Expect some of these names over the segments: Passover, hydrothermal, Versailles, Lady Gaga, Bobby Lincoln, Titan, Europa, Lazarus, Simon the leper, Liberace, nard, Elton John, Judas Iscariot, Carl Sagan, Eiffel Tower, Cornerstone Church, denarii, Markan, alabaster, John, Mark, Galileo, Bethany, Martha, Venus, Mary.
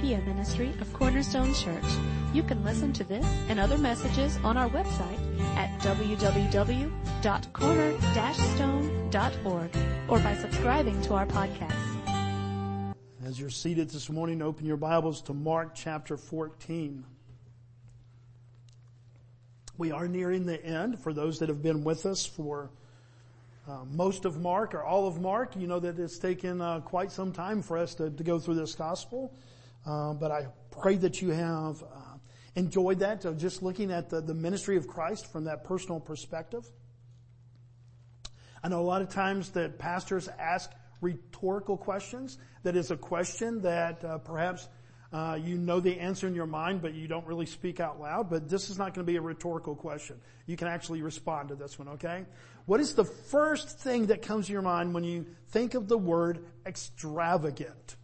media ministry of Cornerstone Church. You can listen to this and other messages on our website at www.corner-stone.org or by subscribing to our podcast. As you're seated this morning, open your Bibles to Mark chapter 14. We are nearing the end. For those that have been with us for most of Mark or all of Mark, you know that it's taken quite some time for us to go through this gospel. But I pray that you have enjoyed that, just looking at the ministry of Christ from that personal perspective. I know a lot of times that pastors ask rhetorical questions. That is a question that perhaps you know the answer in your mind, but you don't really speak out loud. But this is not going to be a rhetorical question. You can actually respond to this one, okay? What is the first thing that comes to your mind when you think of the word extravagant?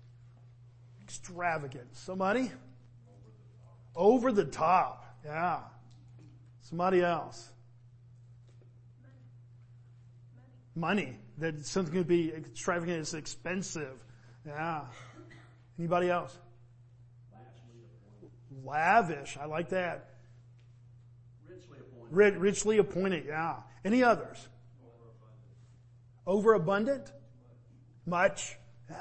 Extravagant. Somebody? Over the top. Yeah. Somebody else? Money. That something could be extravagant. It's expensive. Yeah. Anybody else? Lavish. I like that. Richly appointed. Richly appointed, yeah. Any others? Overabundant? Much. Yeah.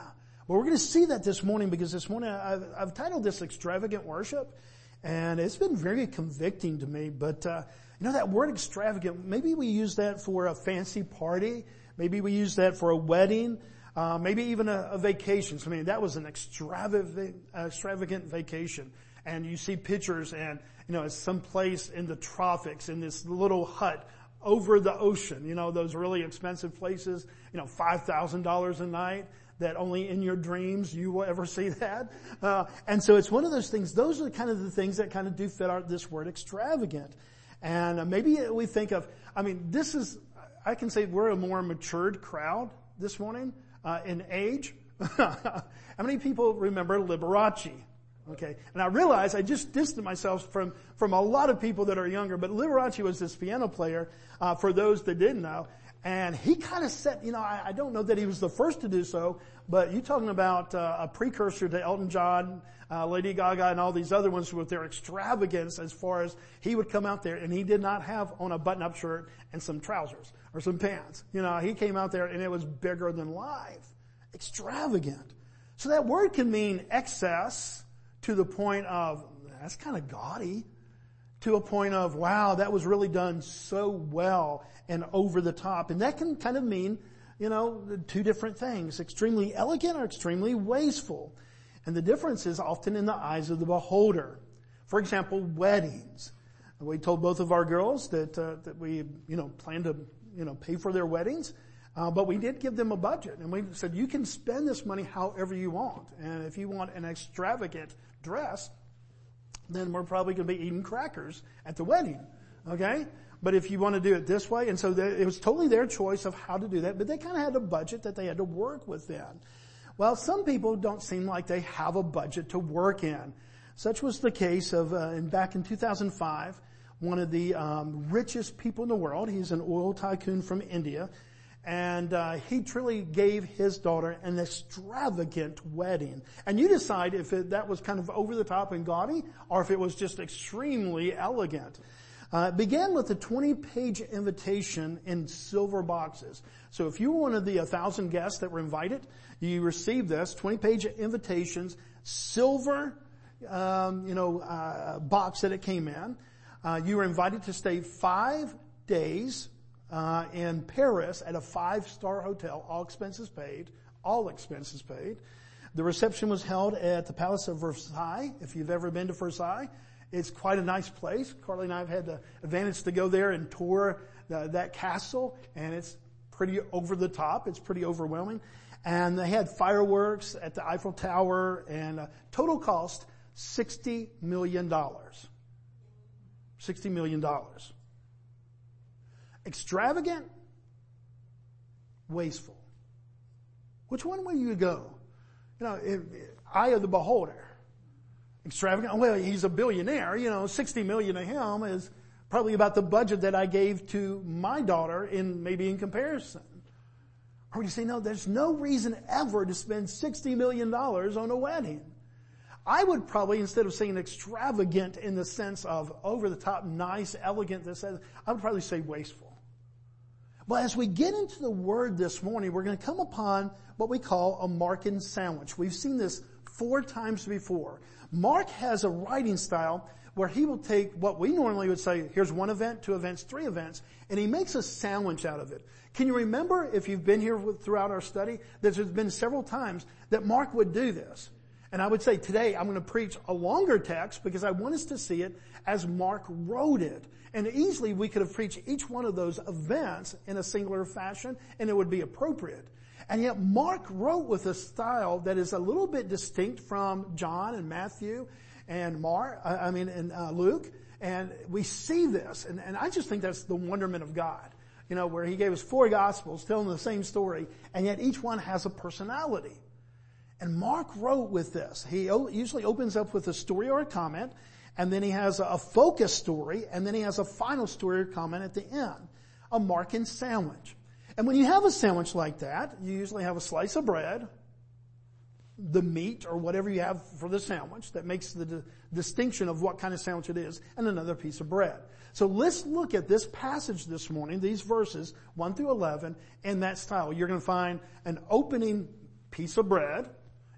Well, we're going to see that this morning, because this morning I've titled this Extravagant Worship, and it's been very convicting to me. But you know, that word extravagant, maybe we use that for a fancy party. Maybe we use that for a wedding. Maybe even a vacation. So, I mean, that was an extravagant vacation. And you see pictures, and, you know, it's someplace in the tropics in this little hut over the ocean. You know, those really expensive places, you know, $5,000 a night, that only in your dreams you will ever see that. And so it's one of those things. Those are kind of the things that kind of do fit out this word extravagant. And maybe we think of, I mean, this is, I can say we're a more matured crowd this morning in age. How many people remember Liberace? Okay, and I realize I just distanced myself from a lot of people that are younger, but Liberace was this piano player, for those that didn't know, and he kind of set, you know, I don't know that he was the first to do so, but you're talking about a precursor to Elton John, Lady Gaga, and all these other ones with their extravagance, as far as he would come out there, and he did not have on a button-up shirt and some trousers or some pants. You know, he came out there, and it was bigger than life. Extravagant. So that word can mean excess, to the point of, that's kind of gaudy, to a point of, wow, that was really done so well and over the top. And that can kind of mean, you know, two different things, extremely elegant or extremely wasteful. And the difference is often in the eyes of the beholder. For example, weddings. We told both of our girls that that we, you know, plan to, you know, pay for their weddings. But we did give them a budget, and we said, you can spend this money however you want. And if you want an extravagant dress, then we're probably going to be eating crackers at the wedding, okay? But if you want to do it this way, and so it was totally their choice of how to do that, but they kind of had a budget that they had to work within. Well, some people don't seem like they have a budget to work in. Such was the case of, and back in 2005, one of the richest people in the world, he's an oil tycoon from India, and he truly gave his daughter an extravagant wedding. And you decide if that was kind of over the top and gaudy, or if it was just extremely elegant. It began with a 20-page invitation in silver boxes. So if you were one of the 1,000 guests that were invited, you received this 20-page invitations, silver, box that it came in. You were invited to stay 5 days in Paris at a 5-star hotel, all expenses paid. The reception was held at the Palace of Versailles. If you've ever been to Versailles, it's quite a nice place. Carly and I have had the advantage to go there and tour that castle, and it's pretty over the top. It's pretty overwhelming. And they had fireworks at the Eiffel Tower, and total cost, $60 million. $60 million. Extravagant, wasteful. Which one will you go? You know, eye of the beholder. Extravagant, well, he's a billionaire. You know, $60 million to him is probably about the budget that I gave to my daughter in comparison. Or would you say, no, there's no reason ever to spend $60 million on a wedding. I would probably, instead of saying extravagant in the sense of over the top, nice, elegant, this, I would probably say wasteful. But as we get into the word this morning, we're going to come upon what we call a Markan sandwich. We've seen this 4 times before. Mark has a writing style where he will take what we normally would say, here's 1 event, 2 events, 3 events, and he makes a sandwich out of it. Can you remember, if you've been here throughout our study, that there's been several times that Mark would do this? And I would say today I'm going to preach a longer text because I want us to see it as Mark wrote it. And easily we could have preached each one of those events in a singular fashion and it would be appropriate. And yet Mark wrote with a style that is a little bit distinct from John and Matthew and Luke. And we see this, and I just think that's the wonderment of God. You know, where he gave us 4 gospels telling the same story, and yet each one has a personality. And Mark wrote with this. He usually opens up with a story or a comment, and then he has a focus story, and then he has a final story or comment at the end. A Markan sandwich. And when you have a sandwich like that, you usually have a slice of bread, the meat or whatever you have for the sandwich that makes the distinction of what kind of sandwich it is, and another piece of bread. So let's look at this passage this morning, these verses 1 through 11, in that style. You're going to find an opening piece of bread.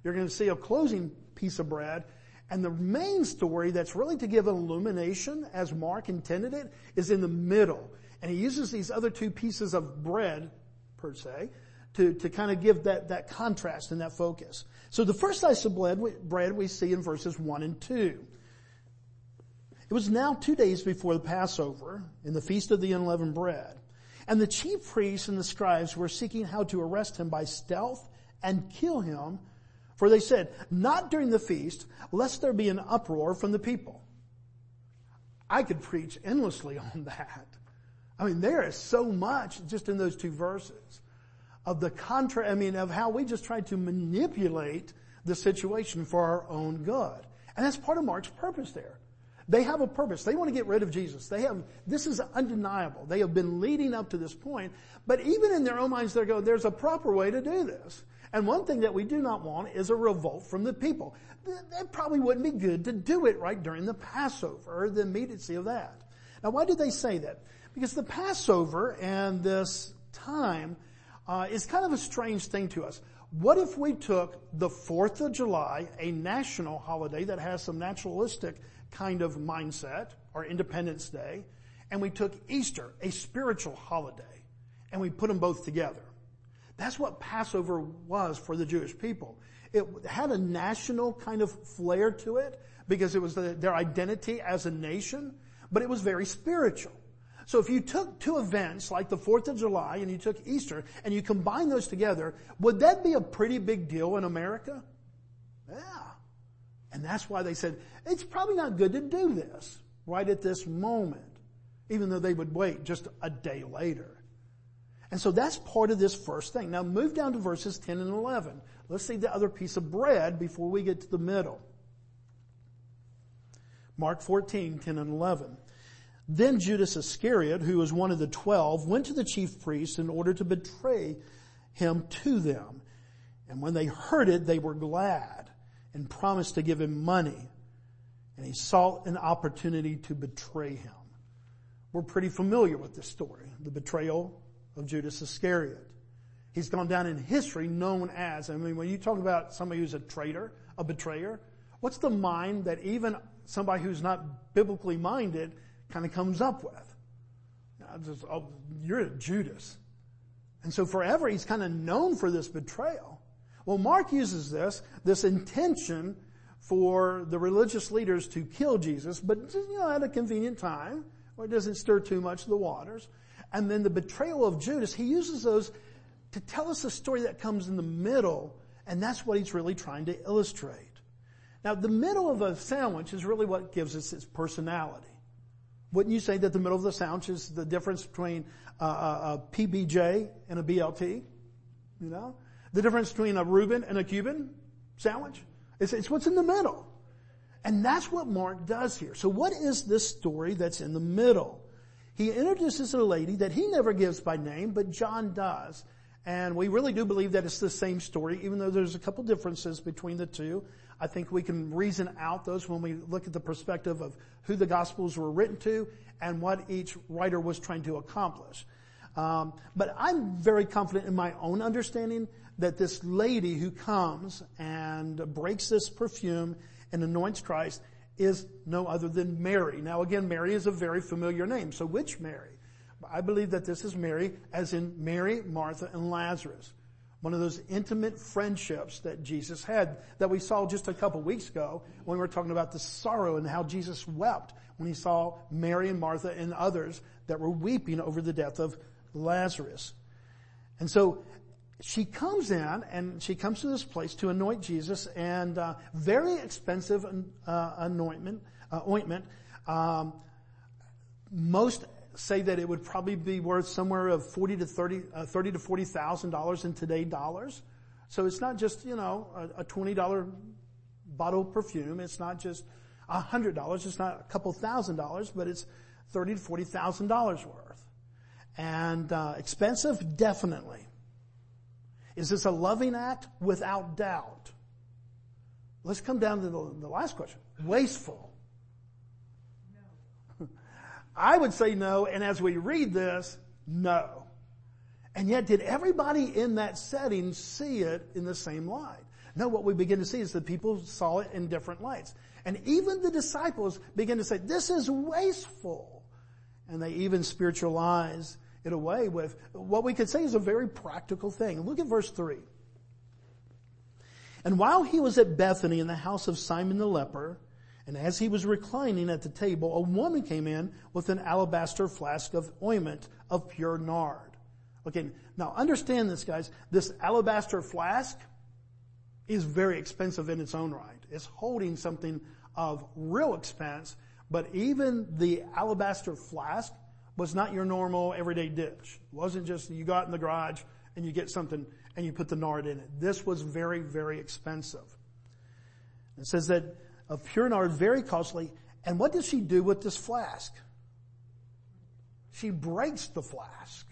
You're going to see a closing piece of bread. And the main story that's really to give illumination, as Mark intended it, is in the middle. And he uses these other 2 pieces of bread, per se, to kind of give that contrast and that focus. So the first slice of bread we see in verses 1 and 2. It was now 2 days before the Passover, in the feast of the unleavened bread. And the chief priests and the scribes were seeking how to arrest him by stealth and kill him, for they said, not during the feast, lest there be an uproar from the people. I could preach endlessly on that. I mean, there is so much just in those 2 verses of the of how we just try to manipulate the situation for our own good. And that's part of Mark's purpose there. They have a purpose. They want to get rid of Jesus. This is undeniable. They have been leading up to this point, but even in their own minds they're going, there's a proper way to do this. And one thing that we do not want is a revolt from the people. That probably wouldn't be good to do it right during the Passover, or the immediacy of that. Now, why did they say that? Because the Passover and this time is kind of a strange thing to us. What if we took the 4th of July, a national holiday that has some naturalistic kind of mindset, or Independence Day, and we took Easter, a spiritual holiday, and we put them both together? That's what Passover was for the Jewish people. It had a national kind of flair to it because it was their identity as a nation, but it was very spiritual. So if you took 2 events like the 4th of July and you took Easter and you combine those together, would that be a pretty big deal in America? Yeah. And that's why they said, it's probably not good to do this right at this moment, even though they would wait just a day later. And so that's part of this first thing. Now move down to verses 10 and 11. Let's see the other piece of bread before we get to the middle. Mark 14, 10 and 11. Then Judas Iscariot, who was one of the 12, went to the chief priests in order to betray him to them. And when they heard it, they were glad and promised to give him money. And he sought an opportunity to betray him. We're pretty familiar with this story, the betrayal of Judas Iscariot. He's gone down in history known as, when you talk about somebody who's a traitor, a betrayer, what's the mind that even somebody who's not biblically minded kind of comes up with? You're a Judas. And so forever he's kind of known for this betrayal. Well, Mark uses this intention for the religious leaders to kill Jesus, but at a convenient time where it doesn't stir too much the waters. And then the betrayal of Judas, he uses those to tell us a story that comes in the middle, and that's what he's really trying to illustrate. Now, the middle of a sandwich is really what gives us its personality. Wouldn't you say that the middle of the sandwich is the difference between a PBJ and a BLT? The difference between a Reuben and a Cuban sandwich? It's what's in the middle. And that's what Mark does here. So what is this story that's in the middle? He introduces a lady that he never gives by name, but John does. And we really do believe that it's the same story, even though there's a couple differences between the two. I think we can reason out those when we look at the perspective of who the Gospels were written to and what each writer was trying to accomplish. But I'm very confident in my own understanding that this lady who comes and breaks this perfume and anoints Christ is no other than Mary. Now again, Mary is a very familiar name. So which Mary? I believe that this is Mary, as in Mary, Martha, and Lazarus. One of those intimate friendships that Jesus had that we saw just a couple weeks ago when we were talking about the sorrow and how Jesus wept when he saw Mary and Martha and others that were weeping over the death of Lazarus. And so she comes in and she comes to this place to anoint Jesus, and very expensive ointment. Most say that it would probably be worth somewhere of $30,000 to $40,000 in today's dollars. So it's not just, you know, a $20 bottle of perfume. It's not just $100. It's not a couple thousand dollars, but it's $30,000 to $40,000 worth. And expensive, definitely. Is this a loving act? Without doubt. Let's come down to the last question. Wasteful. I would say no, and as we read this, no. And yet, did everybody in that setting see it in the same light? No, what we begin to see is that people saw it in different lights. And even the disciples begin to say, this is wasteful. And they even spiritualize it away with what we could say is a very practical thing. Look at verse 3. And while he was at Bethany in the house of Simon the leper, and as he was reclining at the table, a woman came in with an alabaster flask of ointment of pure nard. Okay, now understand this, guys. This alabaster flask is very expensive in its own right. It's holding something of real expense, but even the alabaster flask was not your normal everyday dish. It wasn't just you go out in the garage and you get something and you put the nard in it. This was very, very expensive. It says that of pure nard, very costly. And what does she do with this flask? She breaks the flask.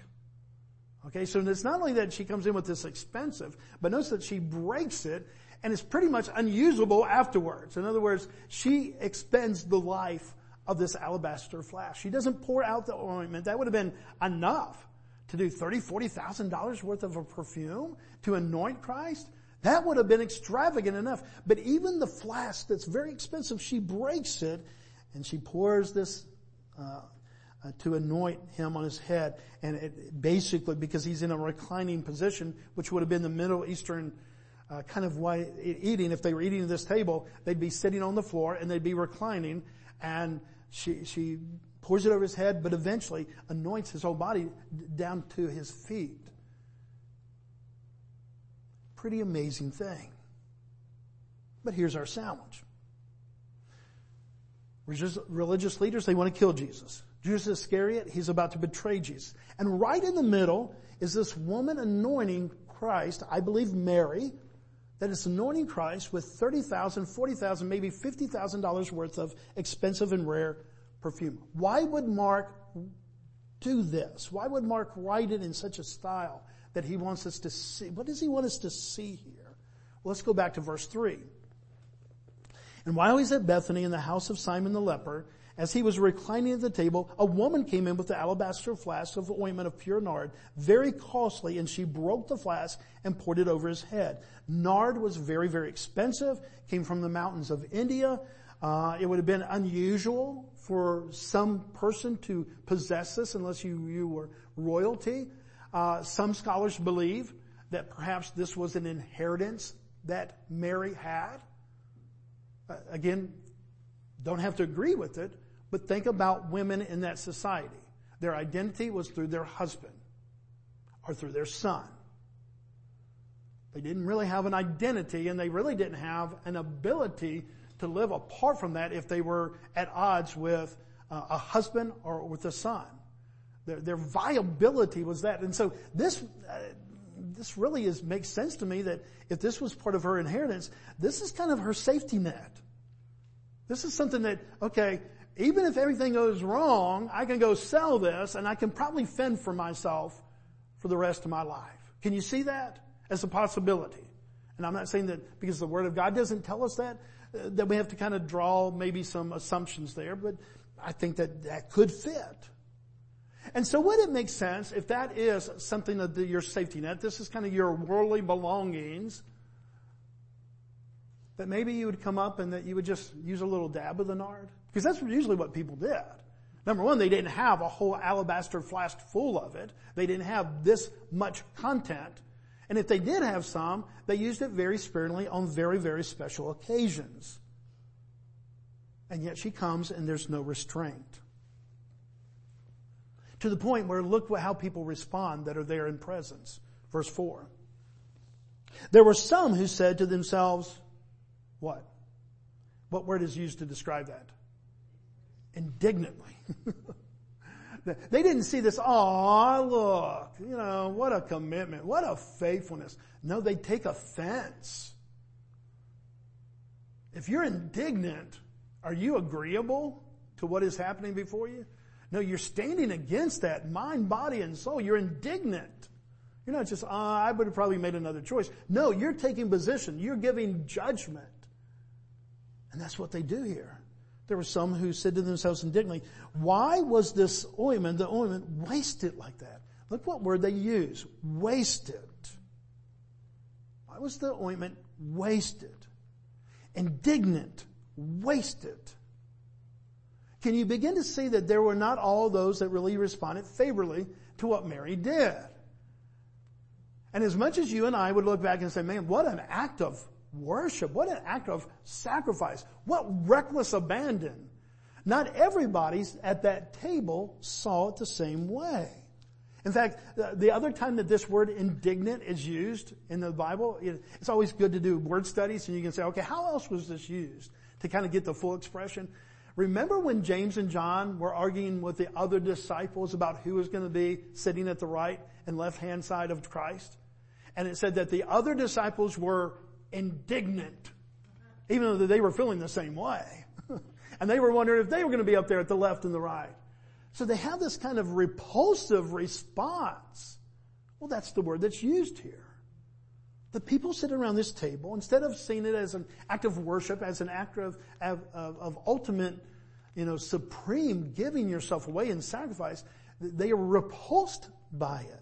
Okay, so it's not only that she comes in with this expensive, but notice that she breaks it, and it's pretty much unusable afterwards. In other words, she expends the life of this alabaster flask. She doesn't pour out the ointment. That would have been enough to do $30,000 to $40,000 worth of a perfume to anoint Christ. That would have been extravagant enough. But even the flask that's very expensive, she breaks it and she pours this to anoint him on his head. And it basically, because he's in a reclining position, which would have been the Middle Eastern kind of way eating. If they were eating at this table, they'd be sitting on the floor and they'd be reclining. And she pours it over his head, but eventually anoints his whole body down to his feet. Pretty amazing thing. But here's our challenge. Religious leaders, they want to kill Jesus. Judas Iscariot, he's about to betray Jesus. And right in the middle is this woman anointing Christ, I believe Mary, that is anointing Christ with $30,000, $40,000, maybe $50,000 worth of expensive and rare perfume. Why would Mark do this? Why would Mark write it in such a style that he wants us to see? What does he want us to see here? Well, let's go back to verse 3. And while he's at Bethany in the house of Simon the leper, as he was reclining at the table, a woman came in with the alabaster flask of ointment of pure nard, very costly, and she broke the flask and poured it over his head. Nard was very, very expensive, came from the mountains of India. It would have been unusual for some person to possess this unless you were royalty. Some scholars believe that perhaps this was an inheritance that Mary had. Again, don't have to agree with it, but think about women in that society. Their identity was through their husband or through their son. They didn't really have an identity, and they really didn't have an ability to live apart from that if they were at odds with a husband or with a son. Their viability was that. And so this really makes sense to me that if this was part of her inheritance, this is kind of her safety net. This is something that, okay, even if everything goes wrong, I can go sell this and I can probably fend for myself for the rest of my life. Can you see that as a possibility? And I'm not saying that because the Word of God doesn't tell us that, that we have to kind of draw maybe some assumptions there, but I think that that could fit. And so would it make sense if that is something of your safety net, this is kind of your worldly belongings, that maybe you would come up and that you would just use a little dab of the nard? Because that's usually what people did. Number one, they didn't have a whole alabaster flask full of it. They didn't have this much content. And if they did have some, they used it very sparingly on very, very special occasions. And yet she comes and there's no restraint. To the point where look how people respond that are there in presence. Verse 4. There were some who said to themselves, what? What word is used to describe that? Indignantly. They didn't see this, aw, look, you know, what a commitment, what a faithfulness. No, they take offense. If you're indignant, are you agreeable to what is happening before you? No, you're standing against that, mind, body, and soul. You're indignant. You're not just, I would have probably made another choice. No, you're taking position. You're giving judgment. And that's what they do here. There were some who said to themselves indignantly, why was this ointment, the ointment, wasted like that? Look what word they use, wasted. Why was the ointment wasted? Indignant, wasted. Can you begin to see that there were not all those that really responded favorably to what Mary did? And as much as you and I would look back and say, man, what an act of worship, what an act of sacrifice, what reckless abandon. Not everybody at that table saw it the same way. In fact, the other time that this word indignant is used in the Bible, it's always good to do word studies and you can say, okay, how else was this used to kind of get the full expression? Remember when James and John were arguing with the other disciples about who was going to be sitting at the right and left hand side of Christ? And it said that the other disciples were indignant, even though they were feeling the same way. And they were wondering if they were going to be up there at the left and the right. So they have this kind of repulsive response. Well, that's the word that's used here. The people sitting around this table, instead of seeing it as an act of worship, as an act of ultimate, supreme giving yourself away in sacrifice, they are repulsed by it.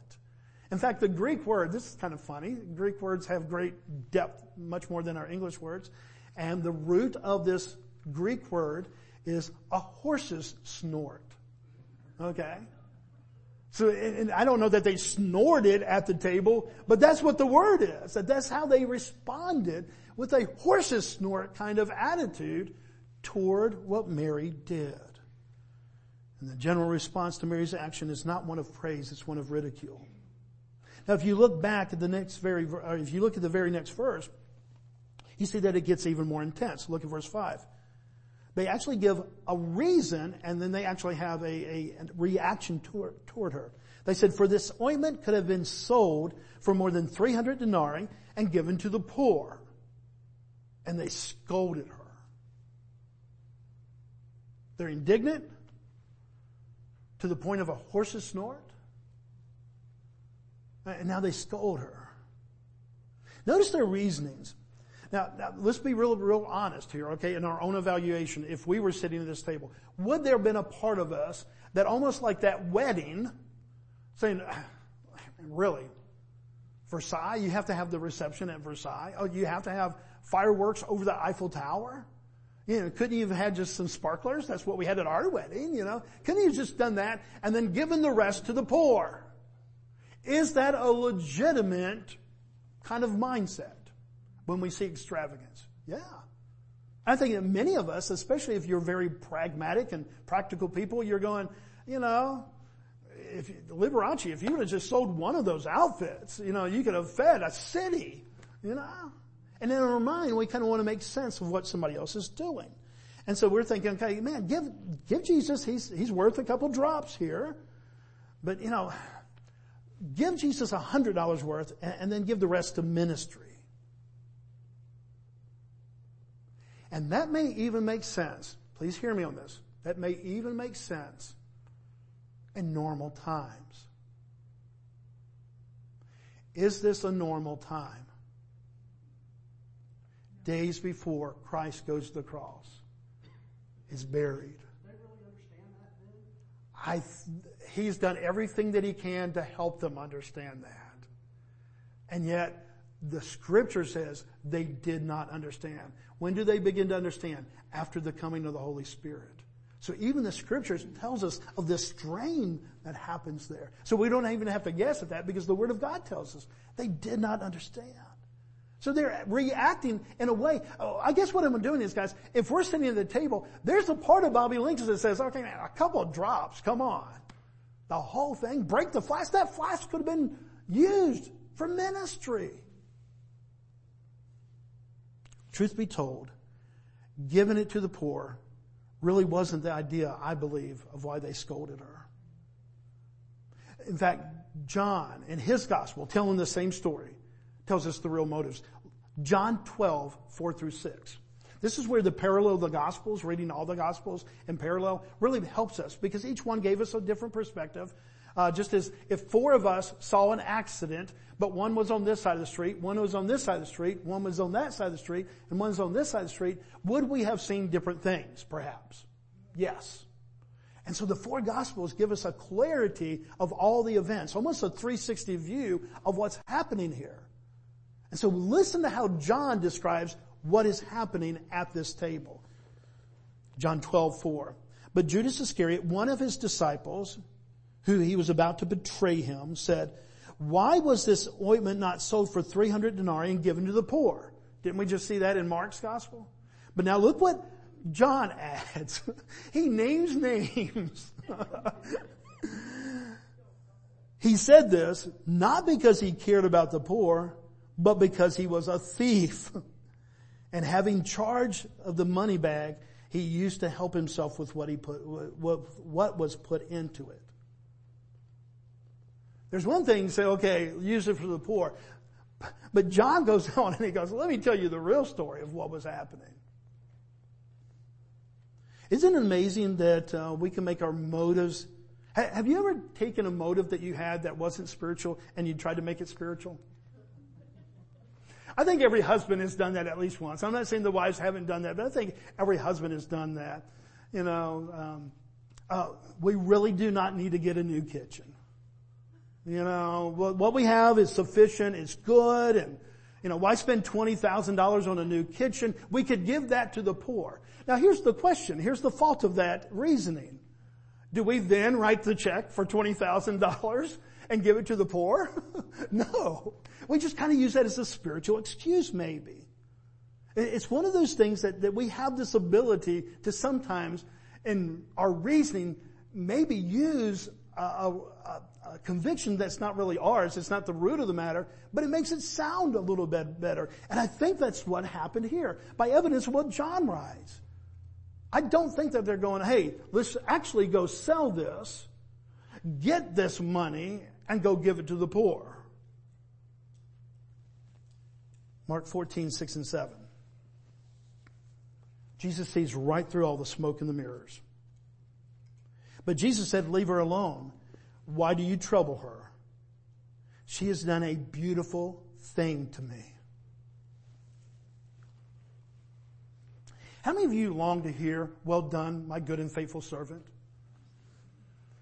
In fact, the Greek word, this is kind of funny, Greek words have great depth, much more than our English words, and the root of this Greek word is a horse's snort. Okay? So, and I don't know that they snorted at the table, but that's what the word is. That's how they responded, with a horse's snort kind of attitude toward what Mary did. And the general response to Mary's action is not one of praise, it's one of ridicule. Now, if you look back at the very next verse, you see that it gets even more intense. Look at verse 5. They actually give a reason, and then they actually have a reaction toward her. They said, for this ointment could have been sold for more than 300 denarii and given to the poor. And they scolded her. They're indignant to the point of a horse's snort. And now they scold her. Notice their reasonings. Now let's be real honest here, okay, in our own evaluation. If we were sitting at this table, would there have been a part of us that almost like that wedding, saying, really, Versailles, you have to have the reception at Versailles? Oh, you have to have fireworks over the Eiffel Tower? Couldn't you have had just some sparklers? That's what we had at our wedding, Couldn't you have just done that and then given the rest to the poor? Is that a legitimate kind of mindset when we see extravagance? Yeah. I think that many of us, especially if you're very pragmatic and practical people, you're going, Liberace, if you would have just sold one of those outfits, you could have fed a city, And in our mind, we kind of want to make sense of what somebody else is doing. And so we're thinking, okay, man, give Jesus, he's worth a couple drops here. But, give Jesus $100 worth and then give the rest to ministry. And that may even make sense. Please hear me on this. That may even make sense in normal times. Is this a normal time? Days before Christ goes to the cross, is buried. They really understand that then? He's done everything that he can to help them understand that. And yet, the scripture says they did not understand. When do they begin to understand? After the coming of the Holy Spirit. So even the scriptures tells us of this strain that happens there. So we don't even have to guess at that because the Word of God tells us they did not understand. So they're reacting in a way. Oh, I guess what I'm doing is, guys, if we're sitting at the table, there's a part of Bobby Lincoln that says, okay, man, a couple of drops, come on. The whole thing, break the flask. That flask could have been used for ministry. Truth be told, giving it to the poor really wasn't the idea, I believe, of why they scolded her. In fact, John, in his gospel, telling the same story, tells us the real motives. John 12, 4 through 6. This is where the parallel of the Gospels, reading all the Gospels in parallel, really helps us because each one gave us a different perspective. Just as if four of us saw an accident, but one was on this side of the street, one was on this side of the street, one was on that side of the street, and one's on this side of the street, would we have seen different things, perhaps? Yes. And so the four Gospels give us a clarity of all the events, almost a 360 view of what's happening here. And so listen to how John describes what is happening at this table. John 12:4. But Judas Iscariot, one of his disciples, who he was about to betray him, said, "Why was this ointment not sold for 300 denarii and given to the poor?" Didn't we just see that in Mark's gospel? But now look what John adds. He names names. He said this not because he cared about the poor, but because he was a thief. And having charge of the money bag, he used to help himself with what was put into it. There's one thing to say, okay, use it for the poor. But John goes on and he goes, let me tell you the real story of what was happening. Isn't it amazing that we can make our motives? Have you ever taken a motive that you had that wasn't spiritual and you tried to make it spiritual? I think every husband has done that at least once. I'm not saying the wives haven't done that, but I think every husband has done that. You know, we really do not need to get a new kitchen. You know, what we have is sufficient, it's good, and, you know, why spend $20,000 on a new kitchen? We could give that to the poor. Now here's the question, here's the fault of that reasoning. Do we then write the check for $20,000 and give it to the poor? No. We just kind of use that as a spiritual excuse maybe. It's one of those things that we have this ability to sometimes, in our reasoning, maybe use a conviction that's not really ours. It's not the root of the matter, but it makes it sound a little bit better. And I think that's what happened here by evidence of what John writes. I don't think that they're going, hey, let's actually go sell this, get this money, and go give it to the poor. Mark 14, 6 and 7. Jesus sees right through all the smoke and the mirrors. But Jesus said, leave her alone. Why do you trouble her? She has done a beautiful thing to me. How many of you long to hear, well done, my good and faithful servant?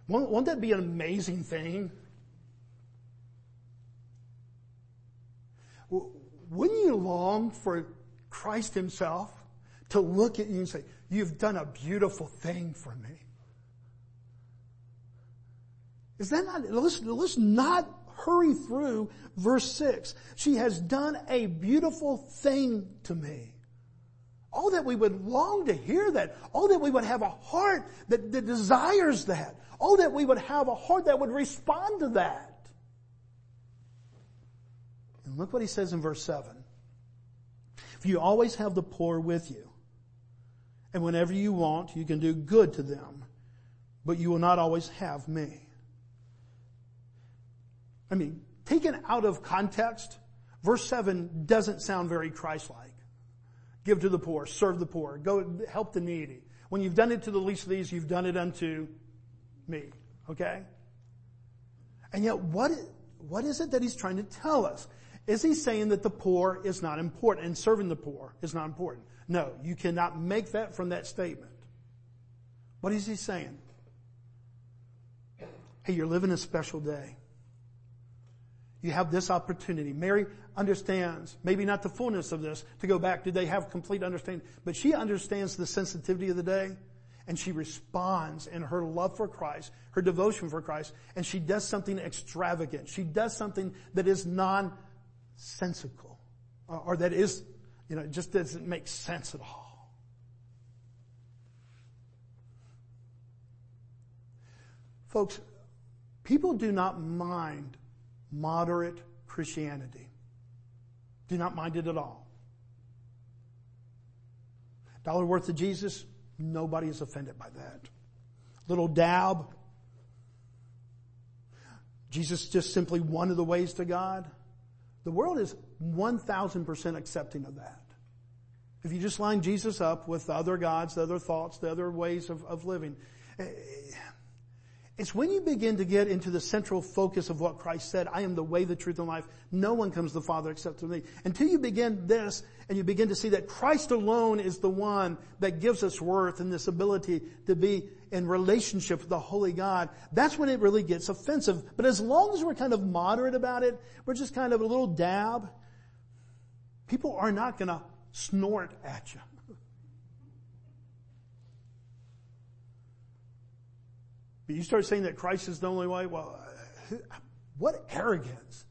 Won't that be an amazing thing? Wouldn't you long for Christ himself to look at you and say, you've done a beautiful thing for me? Is that not, let's not hurry through verse 6. She has done a beautiful thing to me. Oh, that we would long to hear that. Oh, that we would have a heart that desires that. Oh, that we would have a heart that would respond to that. And look what he says in verse 7. For you always have the poor with you, and whenever you want, you can do good to them, but you will not always have me. I mean, taken out of context, verse 7 doesn't sound very Christ-like. Give to the poor, serve the poor, go help the needy. When you've done it to the least of these, you've done it unto me. Okay? And yet, what What is it that he's trying to tell us? Is he saying that the poor is not important and serving the poor is not important? No, you cannot make that from that statement. What is he saying? Hey, you're living a special day. You have this opportunity. Mary understands, maybe not the fullness of this, to go back. Did they have complete understanding? But she understands the sensitivity of the day, and she responds in her love for Christ, her devotion for Christ, and she does something extravagant. She does something that is nonsensical, or that is, just doesn't make sense at all. Folks, people do not mind moderate Christianity. Do not mind it at all. Dollar worth of Jesus, nobody is offended by that. Little dab. Jesus is just simply one of the ways to God. The world is 1,000% accepting of that. If you just line Jesus up with the other gods, the other thoughts, the other ways of living. It's when you begin to get into the central focus of what Christ said, I am the way, the truth, and life. No one comes to the Father except through me. Until you begin this and you begin to see that Christ alone is the one that gives us worth and this ability to be in relationship with the Holy God, that's when it really gets offensive. But as long as we're kind of moderate about it, we're just kind of a little dab, people are not going to snort at you. But you start saying that Christ is the only way, well, what arrogance.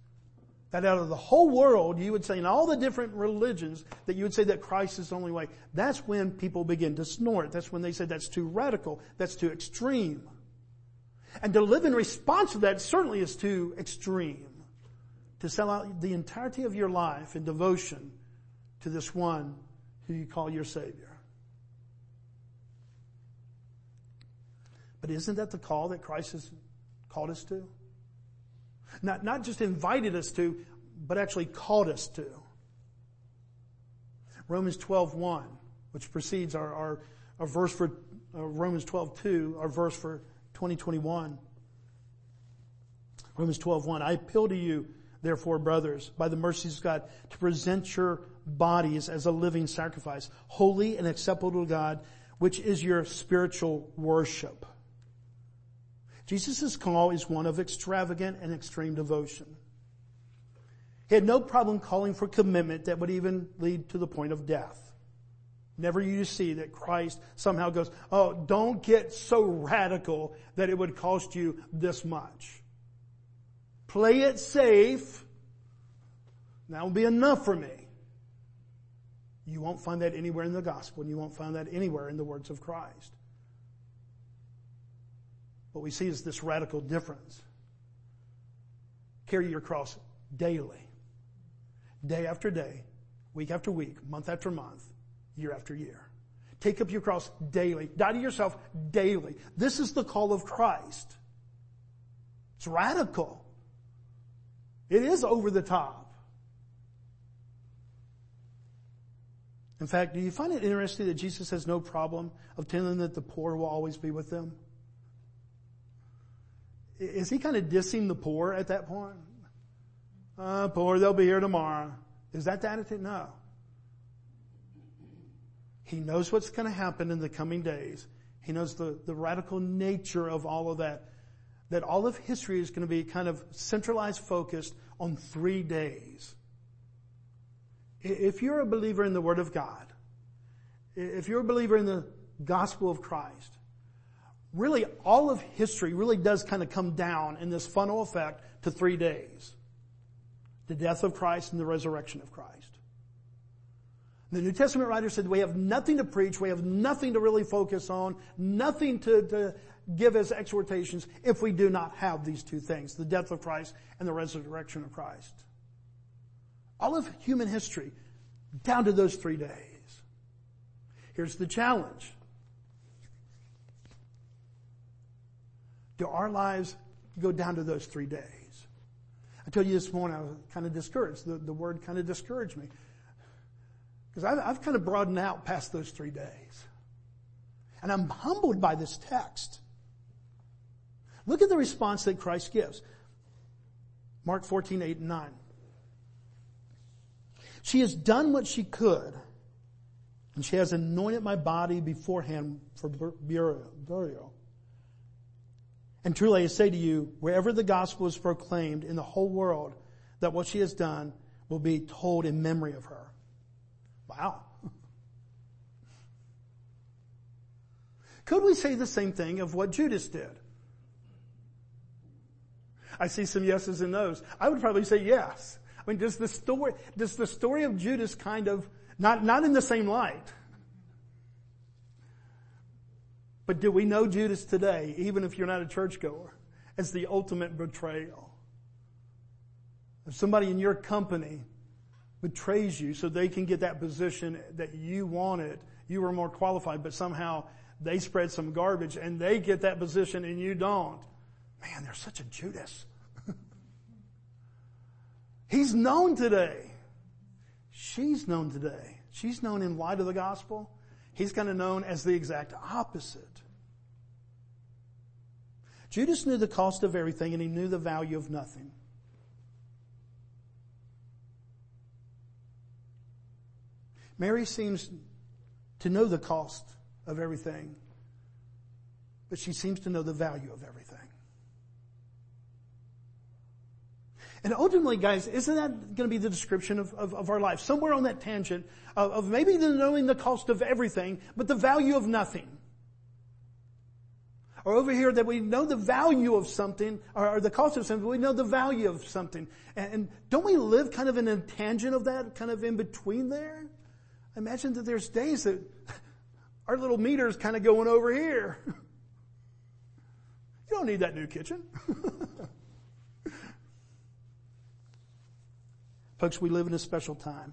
That out of the whole world, you would say, in all the different religions, that you would say that Christ is the only way. That's when people begin to snort. That's when they say that's too radical, that's too extreme. And to live in response to that certainly is too extreme. To sell out the entirety of your life and devotion to this one who you call your Savior. But isn't that the call that Christ has called us to? Not just invited us to, but actually called us to. Romans 12:1, which precedes our verse for Romans 12:2, our verse for 2021. Romans 12:1, I appeal to you, therefore, brothers, by the mercies of God, to present your bodies as a living sacrifice, holy and acceptable to God, which is your spiritual worship. Jesus' call is one of extravagant and extreme devotion. He had no problem calling for commitment that would even lead to the point of death. Never you see that Christ somehow goes, oh, don't get so radical that it would cost you this much. Play it safe. That will be enough for me. You won't find that anywhere in the gospel, and you won't find that anywhere in the words of Christ. What we see is this radical difference. Carry your cross daily. Day after day, week after week, month after month, year after year. Take up your cross daily. Die to yourself daily. This is the call of Christ. It's radical. It is over the top. In fact, do you find it interesting that Jesus has no problem of telling that the poor will always be with them? Is he kind of dissing the poor at that point? Poor, they'll be here tomorrow. Is that the attitude? No. He knows what's going to happen in the coming days. He knows the radical nature of all of that. That all of history is going to be kind of centralized, focused on 3 days. If you're a believer in the Word of God, if you're a believer in the gospel of Christ, really, all of history really does kind of come down in this funnel effect to 3 days. The death of Christ and the resurrection of Christ. The New Testament writer said we have nothing to preach, we have nothing to really focus on, nothing to give as exhortations if we do not have these two things, the death of Christ and the resurrection of Christ. All of human history down to those 3 days. Here's the challenge. Do our lives go down to those 3 days? I tell you this morning, I was kind of discouraged. The word kind of discouraged me. Because I've kind of broadened out past those 3 days. And I'm humbled by this text. Look at the response that Christ gives. Mark 14, 8 and 9. She has done what she could, and she has anointed my body beforehand for burial. And truly I say to you, wherever the gospel is proclaimed in the whole world, that what she has done will be told in memory of her. Wow. Could we say the same thing of what Judas did? I see some yeses and nos. I would probably say yes. I mean, does the story of Judas kind of, not in the same light. But do we know Judas today, even if you're not a churchgoer, as the ultimate betrayal? If somebody in your company betrays you so they can get that position that you wanted, you were more qualified, but somehow they spread some garbage and they get that position and you don't. Man, they're such a Judas. He's known today. She's known today. She's known in light of the gospel. He's kind of known as the exact opposite. Judas knew the cost of everything and he knew the value of nothing. Mary seems to know the cost of everything, but she seems to know the value of everything. And ultimately, guys, isn't that going to be the description of our life? Somewhere on that tangent of maybe knowing the cost of everything, but the value of nothing. Or over here that we know the value of something, or the cost of something, but we know the value of something. And don't we live kind of in a tangent of that, kind of in between there? I imagine that there's days that our little meter's kind of going over here. You don't need that new kitchen. Folks, we live in a special time.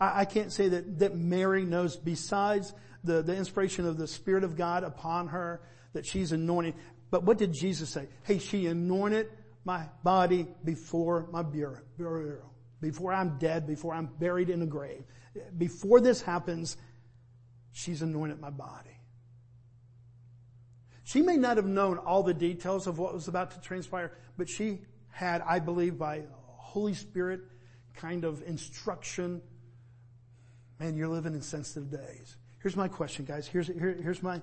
I can't say that Mary knows, besides the inspiration of the Spirit of God upon her, that she's anointed. But what did Jesus say? Hey, she anointed my body before my burial. Before I'm dead, before I'm buried in a grave. Before this happens, she's anointed my body. She may not have known all the details of what was about to transpire, but she had, I believe, by Holy Spirit kind of instruction. Man, you're living in sensitive days. Here's my question, guys. Here's my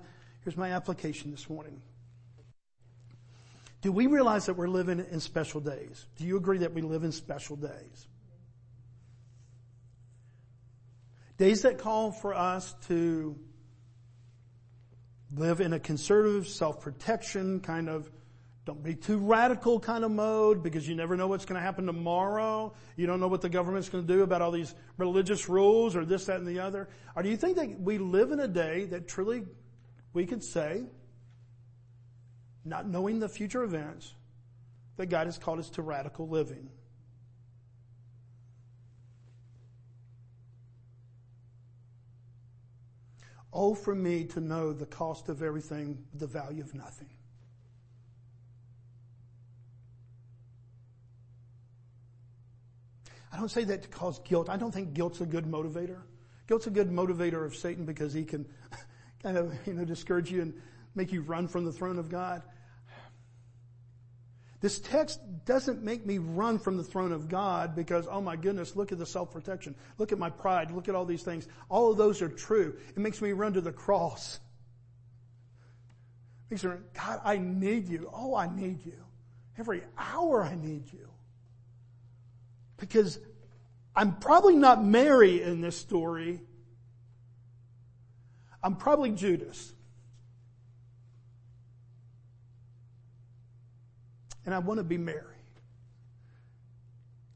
application this morning. Do we realize that we're living in special days? Do you agree that we live in special days? Days that call for us to live in a conservative, self-protection kind of, don't be too radical kind of mode, because you never know what's going to happen tomorrow. You don't know what the government's going to do about all these religious rules or this, that, and the other. Or do you think that we live in a day that truly we could say, not knowing the future events, that God has called us to radical living? Oh, for me to know the cost of everything, the value of nothing. I don't say that to cause guilt. I don't think guilt's a good motivator. Guilt's a good motivator of Satan because he can kind of, discourage you and make you run from the throne of God. This text doesn't make me run from the throne of God because, oh my goodness, look at the self-protection. Look at my pride. Look at all these things. All of those are true. It makes me run to the cross. It makes me run, God, I need you. Oh, I need you. Every hour I need you. Because I'm probably not Mary in this story. I'm probably Judas. And I want to be Mary.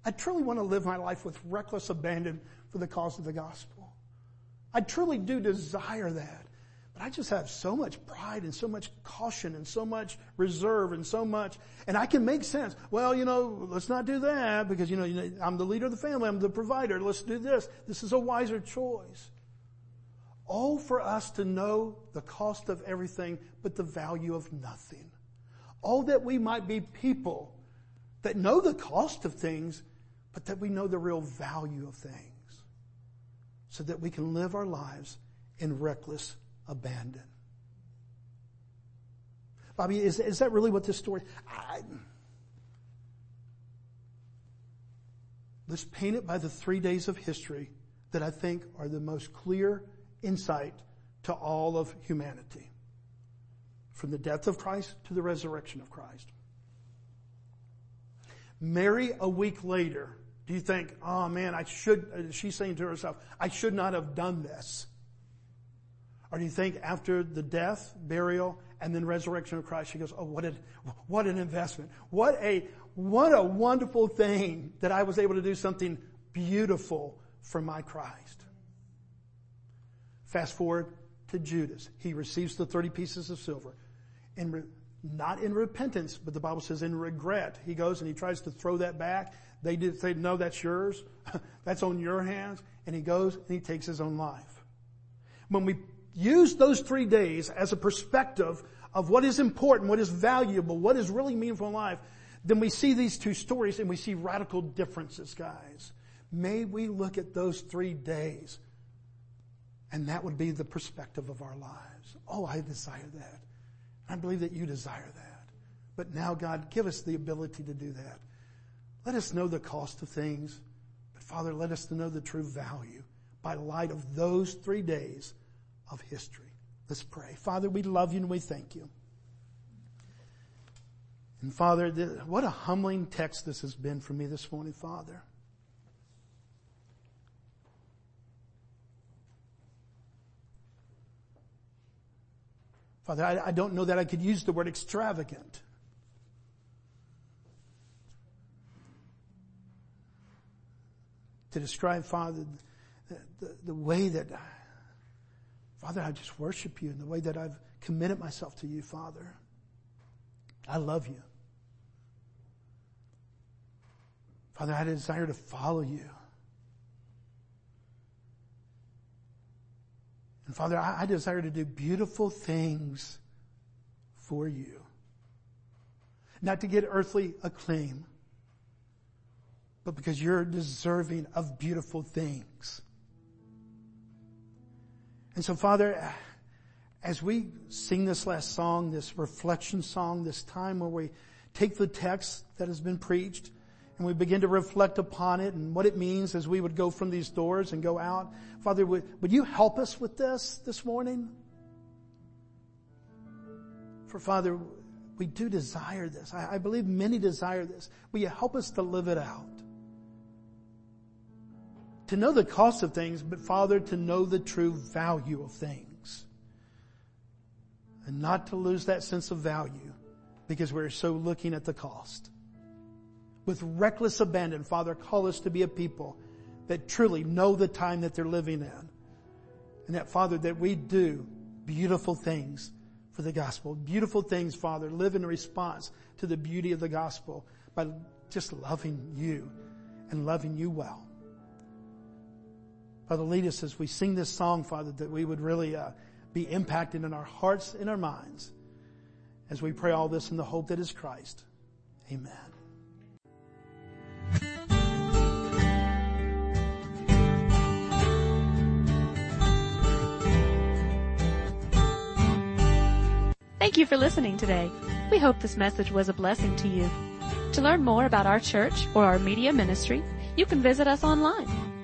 I truly want to live my life with reckless abandon for the cause of the gospel. I truly do desire that. But I just have so much pride and so much caution and so much reserve and so much, and I can make sense. Well, let's not do that because, I'm the leader of the family. I'm the provider. Let's do this. This is a wiser choice. All for us to know the cost of everything but the value of nothing. All that we might be people that know the cost of things, but that we know the real value of things so that we can live our lives in reckless abandon. Bobby, is that really what this story? Let's paint it by the 3 days of history that I think are the most clear insight to all of humanity. From the death of Christ to the resurrection of Christ. Mary, a week later, do you think, oh man, she's saying to herself, I should not have done this. Or do you think after the death, burial, and then resurrection of Christ, she goes, oh, what an investment. What a wonderful thing that I was able to do something beautiful for my Christ. Fast forward to Judas. He receives the 30 pieces of silver. Not in repentance, but the Bible says in regret. He goes and he tries to throw that back. They say, no, that's yours. That's on your hands. And he goes and he takes his own life. When we use those 3 days as a perspective of what is important, what is valuable, what is really meaningful in life, then we see these two stories and we see radical differences, guys. May we look at those 3 days, and that would be the perspective of our lives. Oh, I desire that. I believe that you desire that. But now, God, give us the ability to do that. Let us know the cost of things. But, Father, let us know the true value by light of those 3 days of history. Let's pray. Father, we love you and we thank you. And, Father, what a humbling text this has been for me this morning, Father. Father, I don't know that I could use the word extravagant. To describe, Father, the way that, Father, I just worship you and the way that I've committed myself to you, Father. I love you. Father, I desire to follow you. And Father, I desire to do beautiful things for you. Not to get earthly acclaim, but because you're deserving of beautiful things. And so Father, as we sing this last song, this reflection song, this time where we take the text that has been preached, and we begin to reflect upon it and what it means as we would go from these doors and go out. Father, would you help us with this morning? For Father, we do desire this. I believe many desire this. Will you help us to live it out? To know the cost of things, but Father, to know the true value of things. And not to lose that sense of value because we're so looking at the cost. With reckless abandon, Father, call us to be a people that truly know the time that they're living in. And that, Father, that we do beautiful things for the gospel. Beautiful things, Father, live in response to the beauty of the gospel by just loving you and loving you well. Father, lead us as we sing this song, Father, that we would really be impacted in our hearts and our minds as we pray all this in the hope that is Christ. Amen. Thank you for listening today. We hope this message was a blessing to you. To learn more about our church or our media ministry, you can visit us online